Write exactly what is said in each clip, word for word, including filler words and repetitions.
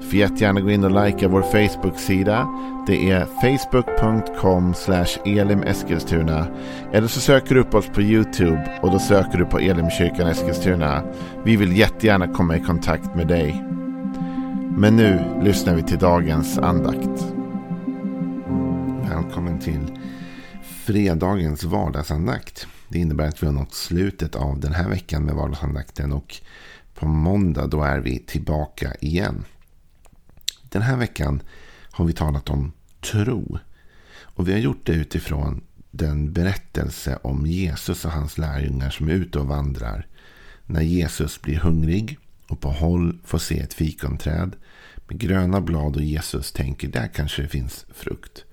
Du får jättegärna gå in och likea vår Facebook-sida. Det är facebook punkt com slash elimeskilstuna. Eller så söker du upp oss på YouTube och då söker du på Elimkyrkan Eskilstuna. Vi vill jättegärna komma i kontakt med dig. Men nu lyssnar vi till dagens andakt. Välkommen till fredagens vardagsandakt. Det innebär att vi har nått slutet av den här veckan med vardagsandakten och på måndag då är vi tillbaka igen. Den här veckan har vi talat om tro och vi har gjort det utifrån den berättelse om Jesus och hans lärjungar som är ute och vandrar. När Jesus blir hungrig och på håll får se ett fikonträd med gröna blad och Jesus tänker där kanske det finns frukt.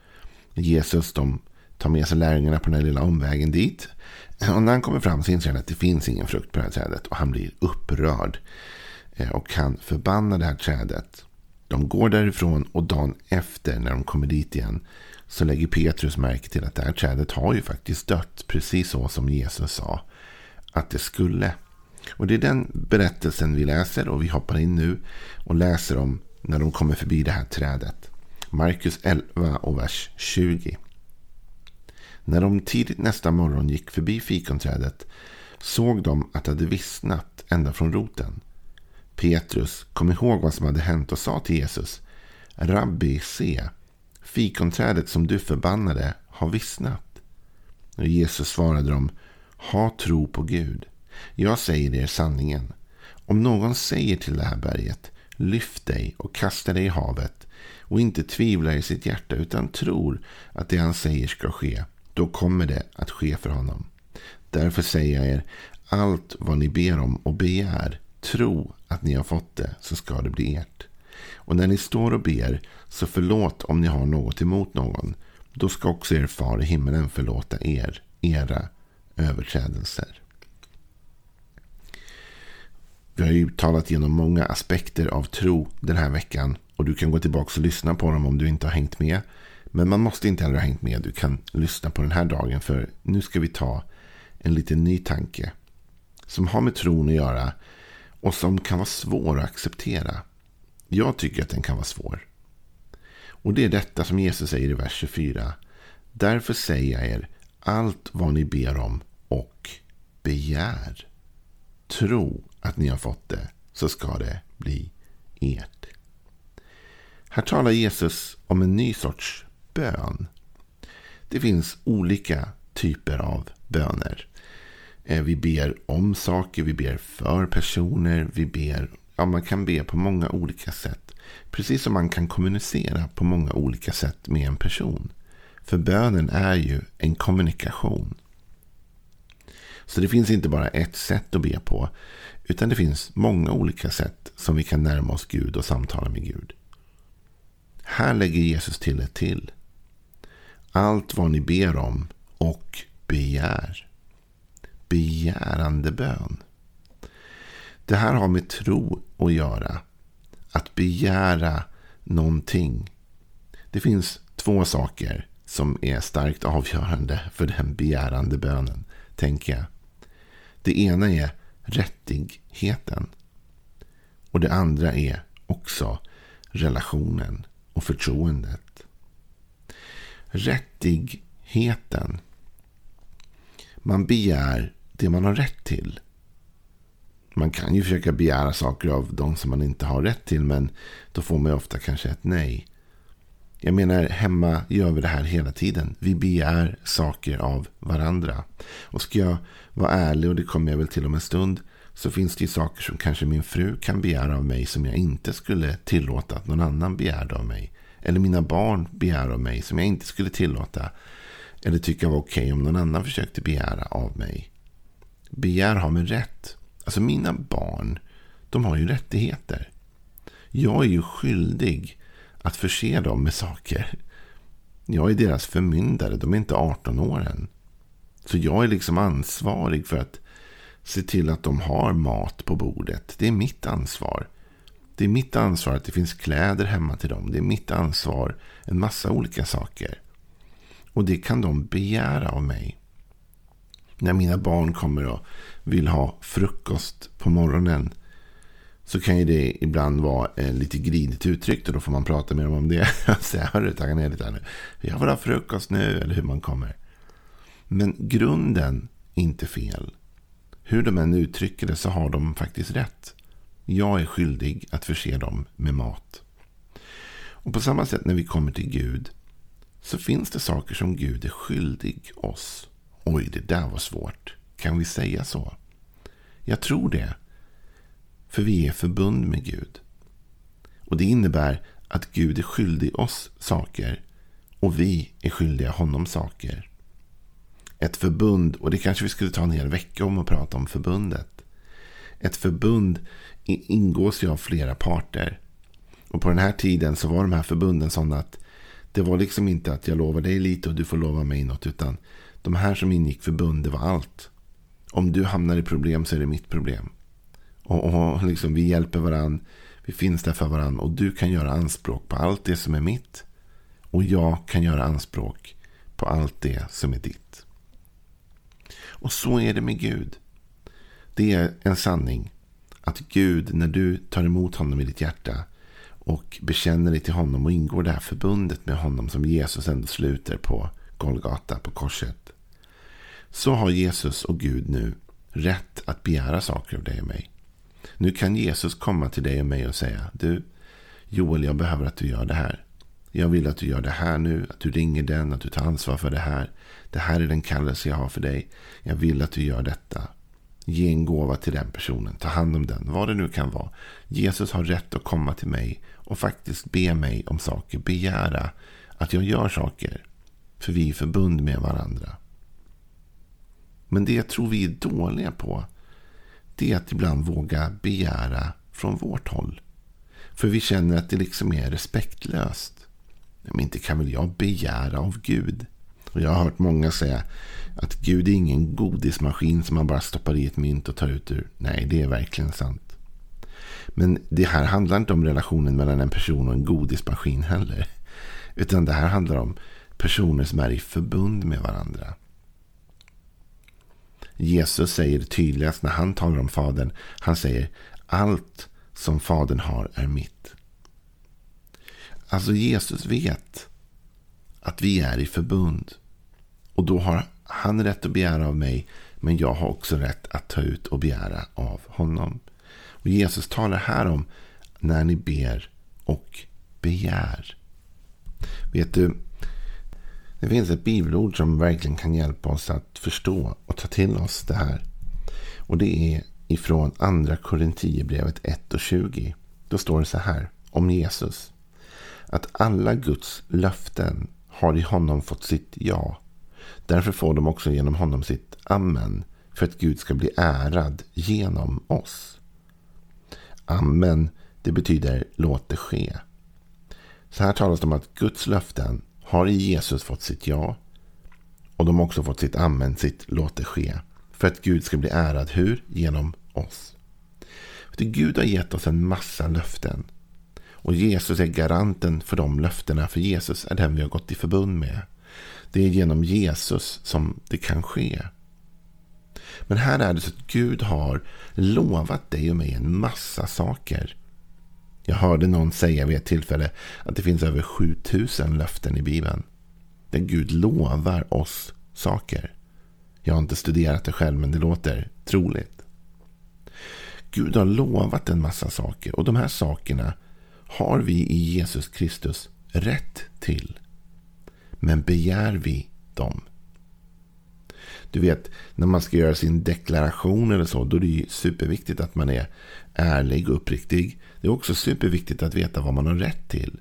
Jesus de tar med sig lärjungarna på den lilla omvägen dit och när han kommer fram så inser han att det finns ingen frukt på det här trädet och han blir upprörd och han förbannar det här trädet. De går därifrån och dagen efter när de kommer dit igen så lägger Petrus märke till att det här trädet har ju faktiskt dött precis så som Jesus sa att det skulle. Och det är den berättelsen vi läser och vi hoppar in nu och läser om när de kommer förbi det här trädet. Markus elva och vers tjugo. När de tidigt nästa morgon gick förbi fikonträdet såg de att det hade vissnat ända från roten. Petrus kom ihåg vad som hade hänt och sa till Jesus: Rabbi, se, fikonträdet som du förbannade har vissnat. Och Jesus svarade dem: ha tro på Gud. Jag säger er sanningen. Om någon säger till det här berget: lyft dig och kasta dig i havet, och inte tvivlar i sitt hjärta utan tror att det han säger ska ske, då kommer det att ske för honom. Därför säger jag er, allt vad ni ber om och begär, tro att ni har fått det, så ska det bli ert. Och när ni står och ber, så förlåt om ni har något emot någon. Då ska också er far i himmelen förlåta er era överträdelser. Vi har ju talat genom många aspekter av tro den här veckan. Och du kan gå tillbaka och lyssna på dem om du inte har hängt med. Men man måste inte heller ha hängt med. Du kan lyssna på den här dagen, för nu ska vi ta en liten ny tanke som har med tron att göra och som kan vara svår att acceptera. Jag tycker att den kan vara svår. Och det är detta som Jesus säger i vers tjugofyra. Därför säger jag er, allt vad ni ber om och begär, tro att ni har fått det, så ska det bli ert. Här talar Jesus om en ny sorts bön. Det finns olika typer av böner. Vi ber om saker, vi ber för personer, vi ber, ja, man kan be på många olika sätt. Precis som man kan kommunicera på många olika sätt med en person. För bönen är ju en kommunikation. Så det finns inte bara ett sätt att be på, utan det finns många olika sätt som vi kan närma oss Gud och samtala med Gud. Här lägger Jesus till ett till. Allt vad ni ber om och begär. Begärande bön. Det här har med tro att göra. Att begära någonting. Det finns två saker som är starkt avgörande för den begärande bönen, tänker jag. Det ena är rättigheten. Och det andra är också relationen och förtroendet. Rättigheten. Man begär det man har rätt till. Man kan ju försöka begära saker av de som man inte har rätt till, men då får man ofta kanske ett nej. Jag menar, hemma gör vi det här hela tiden. Vi begär saker av varandra. Och ska jag vara ärlig, och det kommer jag väl till om en stund, så finns det ju saker som kanske min fru kan begära av mig som jag inte skulle tillåta att någon annan begärde av mig. Eller mina barn begär av mig som jag inte skulle tillåta eller tycka var okej om någon annan försökte begära av mig. Begär har med rätt. Alltså mina barn, de har ju rättigheter. Jag är ju skyldig att förse dem med saker. Jag är deras förmyndare, de är inte arton år än. Så jag är liksom ansvarig för att se till att de har mat på bordet. Det är mitt ansvar. Det är mitt ansvar att det finns kläder hemma till dem. Det är mitt ansvar. En massa olika saker. Och det kan de begära av mig. När mina barn kommer och vill ha frukost på morgonen, så kan ju det ibland vara eh, lite gridigt uttryckt, och då får man prata med dem om det. Säga, hörru, tagga ner lite här nu. Jag vill ha frukost nu, eller hur man kommer. Men grunden är inte fel. Hur de än uttrycker det så har de faktiskt rätt. Jag är skyldig att förse dem med mat. Och på samma sätt när vi kommer till Gud, så finns det saker som Gud är skyldig oss. Oj, det där var svårt. Kan vi säga så? Jag tror det. För vi är förbund med Gud. Och det innebär att Gud är skyldig oss saker. Och vi är skyldiga honom saker. Ett förbund, och det kanske vi skulle ta en hel vecka om och prata om förbundet. Ett förbund ingås ju av flera parter. Och på den här tiden så var de här förbunden sådana att det var liksom inte att jag lovar dig lite och du får lova mig något, utan de här som ingick förbund, det var allt. Om du hamnar i problem så är det mitt problem. Och, och liksom, vi hjälper varann, vi finns där för varann, och du kan göra anspråk på allt det som är mitt, och jag kan göra anspråk på allt det som är ditt. Och så är det med Gud. Det är en sanning att Gud, när du tar emot honom i ditt hjärta och bekänner dig till honom och ingår det här förbundet med honom som Jesus ändå sluter på Golgata, på korset, så har Jesus och Gud nu rätt att begära saker av dig och mig. Nu kan Jesus komma till dig och mig och säga, du Joel, jag behöver att du gör det här. Jag vill att du gör det här nu, att du ringer den, att du tar ansvar för det här. Det här är den kallelse jag har för dig. Jag vill att du gör detta. Ge en gåva till den personen, ta hand om den, vad det nu kan vara. Jesus har rätt att komma till mig och faktiskt be mig om saker, begära att jag gör saker, för vi är förbund med varandra. Men det jag tror vi är dåliga på, det är att ibland våga begära från vårt håll. För vi känner att det liksom är respektlöst. Men inte kan väl jag begära av Gud? Och jag har hört många säga att Gud är ingen godismaskin som man bara stoppar i ett mynt och tar ut ur. Nej, det är verkligen sant. Men det här handlar inte om relationen mellan en person och en godismaskin heller. Utan det här handlar om personer som är i förbund med varandra. Jesus säger tydligast när han talar om fadern. Han säger, allt som fadern har är mitt. Alltså Jesus vet att vi är i förbund. Och då har han rätt att begära av mig, men jag har också rätt att ta ut och begära av honom. Och Jesus talar här om när ni ber och begär. Vet du, det finns ett bibelord som verkligen kan hjälpa oss att förstå och ta till oss det här. Och det är ifrån andra Korintierbrevet ett och tjugo. Då står det så här om Jesus, att alla Guds löften har i honom fått sitt ja. Därför får de också genom honom sitt amen, för att Gud ska bli ärad genom oss. Amen, det betyder låt det ske. Så här talas det om att Guds löften har i Jesus fått sitt ja, och de har också fått sitt amen, sitt låt det ske, för att Gud ska bli ärad hur? Genom oss. För Gud har gett oss en massa löften. Och Jesus är garanten för de löftena, för Jesus är den vi har gått i förbund med. Det är genom Jesus som det kan ske. Men här är det så att Gud har lovat dig och mig en massa saker. Jag hörde någon säga vid ett tillfälle att det finns över sjutusen löften i Bibeln. Där Gud lovar oss saker. Jag har inte studerat det själv, men det låter troligt. Gud har lovat en massa saker, och de här sakerna har vi i Jesus Kristus rätt till. Men begär vi dem? Du vet, när man ska göra sin deklaration eller så, då är det ju superviktigt att man är ärlig och uppriktig. Det är också superviktigt att veta vad man har rätt till.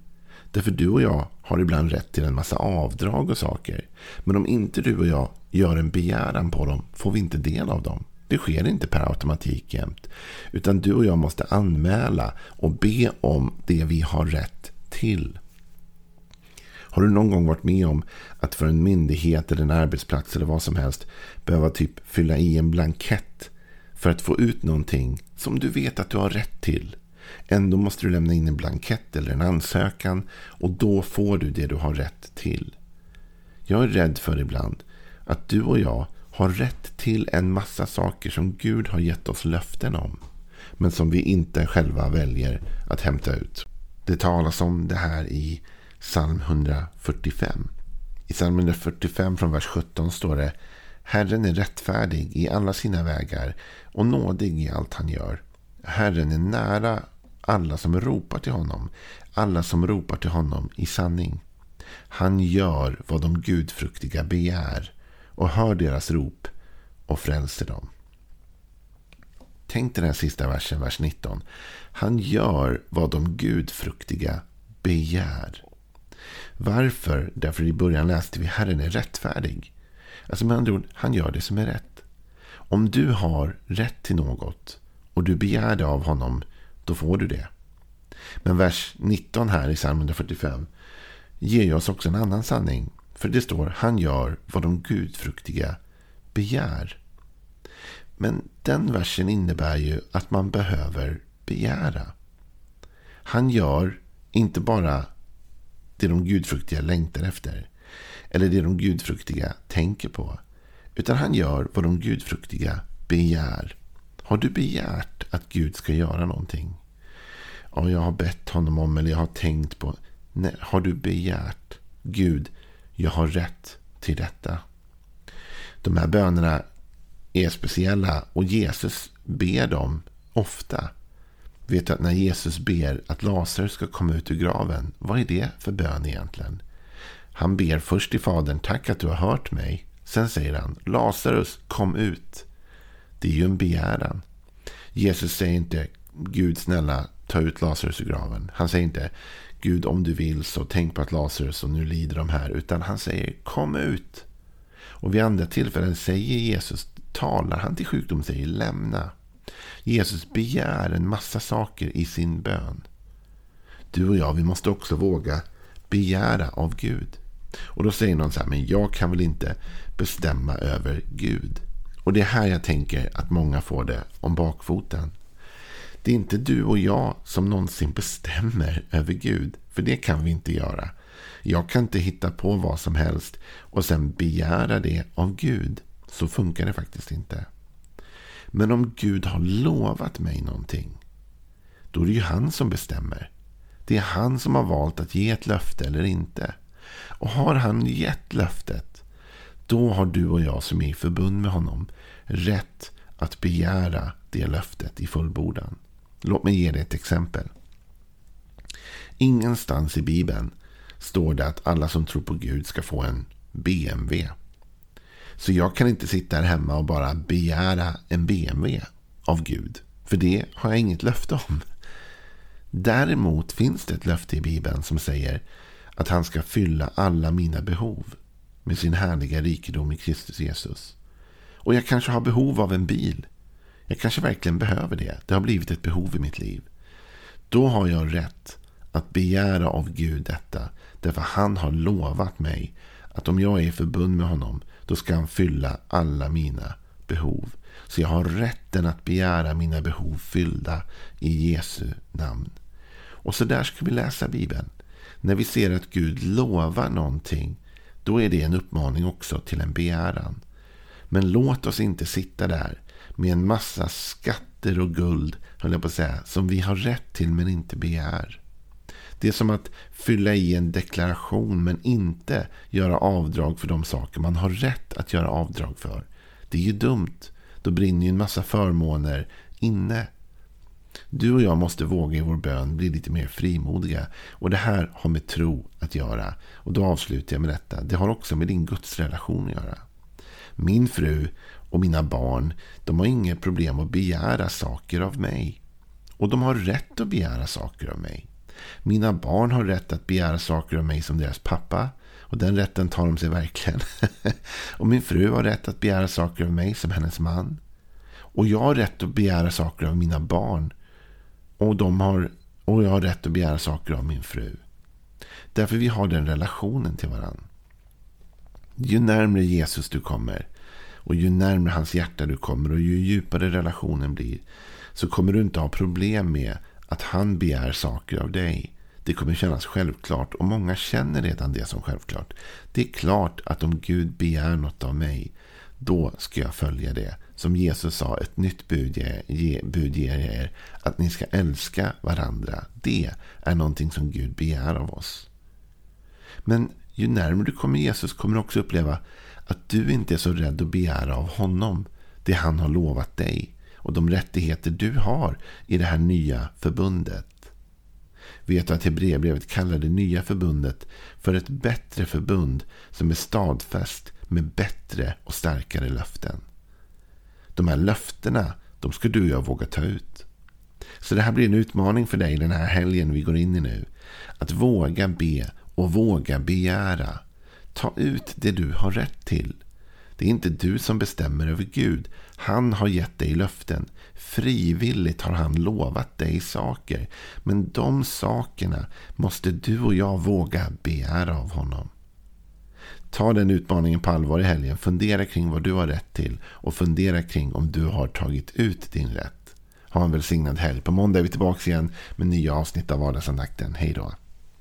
Därför du och jag har ibland rätt till en massa avdrag och saker. Men om inte du och jag gör en begäran på dem, får vi inte del av dem. Det sker inte per automatik jämt. Utan du och jag måste anmäla och be om det vi har rätt till. Har du någon gång varit med om att för en myndighet eller en arbetsplats eller vad som helst behöva typ fylla i en blankett för att få ut någonting som du vet att du har rätt till. Ändå måste du lämna in en blankett eller en ansökan, och då får du det du har rätt till. Jag är rädd för ibland att du och jag har rätt till en massa saker som Gud har gett oss löften om, men som vi inte själva väljer att hämta ut. Det talas om det här i psalm hundrafyrtiofem. I psalm hundrafyrtiofem från vers sjutton står det: Herren är rättfärdig i alla sina vägar och nådig i allt han gör. Herren är nära alla som ropar till honom, alla som ropar till honom i sanning. Han gör vad de gudfruktiga begär och hör deras rop och frälser dem. Tänk den här sista versen, vers nitton. Han gör vad de gudfruktiga begär. Varför? Därför i början läste vi Herren är rättfärdig. Alltså med andra ord, han gör det som är rätt. Om du har rätt till något och du begär det av honom, då får du det. Men vers nitton här i psalm hundrafyrtiofem ger oss också en annan sanning. För det står, han gör vad de gudfruktiga begär. Men den versen innebär ju att man behöver begära. Han gör inte bara det de gudfruktiga längtar efter, eller det de gudfruktiga tänker på, utan han gör vad de gudfruktiga begär. Har du begärt att Gud ska göra någonting? Ja, jag har bett honom om, eller jag har tänkt på. Nej, har du begärt? Gud, jag har rätt till detta. De här bönerna är speciella, och Jesus ber dem ofta. Vet du att när Jesus ber att Lazarus ska komma ut ur graven, vad är det för bön egentligen? Han ber först till fadern, tack att du har hört mig. Sen säger han, Lazarus, kom ut. Det är ju en begäran. Jesus säger inte, Gud snälla, ta ut Lazarus ur graven. Han säger inte, Gud om du vill så tänk på att Lazarus och nu lider de här. Utan han säger, kom ut. Och vid andra tillfällen säger Jesus, talar han till sjukdom, säger lämna. Jesus begär en massa saker i sin bön. Du och jag, vi måste också våga begära av Gud. Och då säger någon så här, men jag kan väl inte bestämma över Gud. Och det är här jag tänker att många får det om bakfoten. Det är inte du och jag som någonsin bestämmer över Gud, för det kan vi inte göra. Jag kan inte hitta på vad som helst och sen begära det av Gud. Så funkar det faktiskt inte. Men om Gud har lovat mig någonting, då är det ju han som bestämmer. Det är han som har valt att ge ett löfte eller inte. Och har han gett löftet, då har du och jag som är i förbund med honom rätt att begära det löftet i fullbordan. Låt mig ge dig ett exempel. Ingenstans i Bibeln står det att alla som tror på Gud ska få en B M W. Så jag kan inte sitta här hemma och bara begära en B M W av Gud. För det har jag inget löfte om. Däremot finns det ett löfte i Bibeln som säger att han ska fylla alla mina behov med sin härliga rikedom i Kristus Jesus. Och jag kanske har behov av en bil. Jag kanske verkligen behöver det. Det har blivit ett behov i mitt liv. Då har jag rätt att begära av Gud detta. Därför han har lovat mig att om jag är i förbund med honom, då ska han fylla alla mina behov. Så jag har rätten att begära mina behov fyllda i Jesu namn. Och så där ska vi läsa Bibeln. När vi ser att Gud lovar någonting, då är det en uppmaning också till en begäran. Men låt oss inte sitta där med en massa skatter och guld, höll jag på att säga, som vi har rätt till men inte begär. Det är som att fylla i en deklaration men inte göra avdrag för de saker man har rätt att göra avdrag för. Det är ju dumt. Då brinner ju en massa förmåner inne. Du och jag måste våga i vår bön bli lite mer frimodiga. Och det här har med tro att göra. Och då avslutar jag med detta. Det har också med din gudsrelation att göra. Min fru och mina barn, de har inget problem att begära saker av mig. Och de har rätt att begära saker av mig. Mina barn har rätt att begära saker av mig som deras pappa, och den rätten tar de sig verkligen. Och min fru har rätt att begära saker av mig som hennes man. Och jag har rätt att begära saker av mina barn. Och, de har, och jag har rätt att begära saker av min fru. Därför vi har den relationen till varandra. Ju närmare Jesus du kommer, Och ju närmare hans hjärta du kommer och ju djupare relationen blir, så kommer du inte ha problem med att han begär saker av dig. Det kommer kännas självklart, och många känner redan det som självklart. Det är klart att om Gud begär något av mig, då ska jag följa det. Som Jesus sa, ett nytt bud ger er, att ni ska älska varandra. Det är någonting som Gud begär av oss. Men ju närmare du kommer Jesus kommer du också uppleva att du inte är så rädd att begära av honom det han har lovat dig och de rättigheter du har i det här nya förbundet. Vet du att Hebreerbrevet kallar det nya förbundet för ett bättre förbund som är stadfäst med bättre och starkare löften. De här löftena, de ska du och jag våga ta ut. Så det här blir en utmaning för dig den här helgen vi går in i nu. Att våga be och våga begära. Ta ut det du har rätt till. Det är inte du som bestämmer över Gud. Han har gett dig löften. Frivilligt har han lovat dig saker. Men de sakerna måste du och jag våga begära av honom. Ta den utmaningen på allvar i helgen. Fundera kring vad du har rätt till. Och fundera kring om du har tagit ut din rätt. Ha en välsignad helg. På måndag är vi tillbaka igen med nya avsnitt av vardagsandakten. Hej då!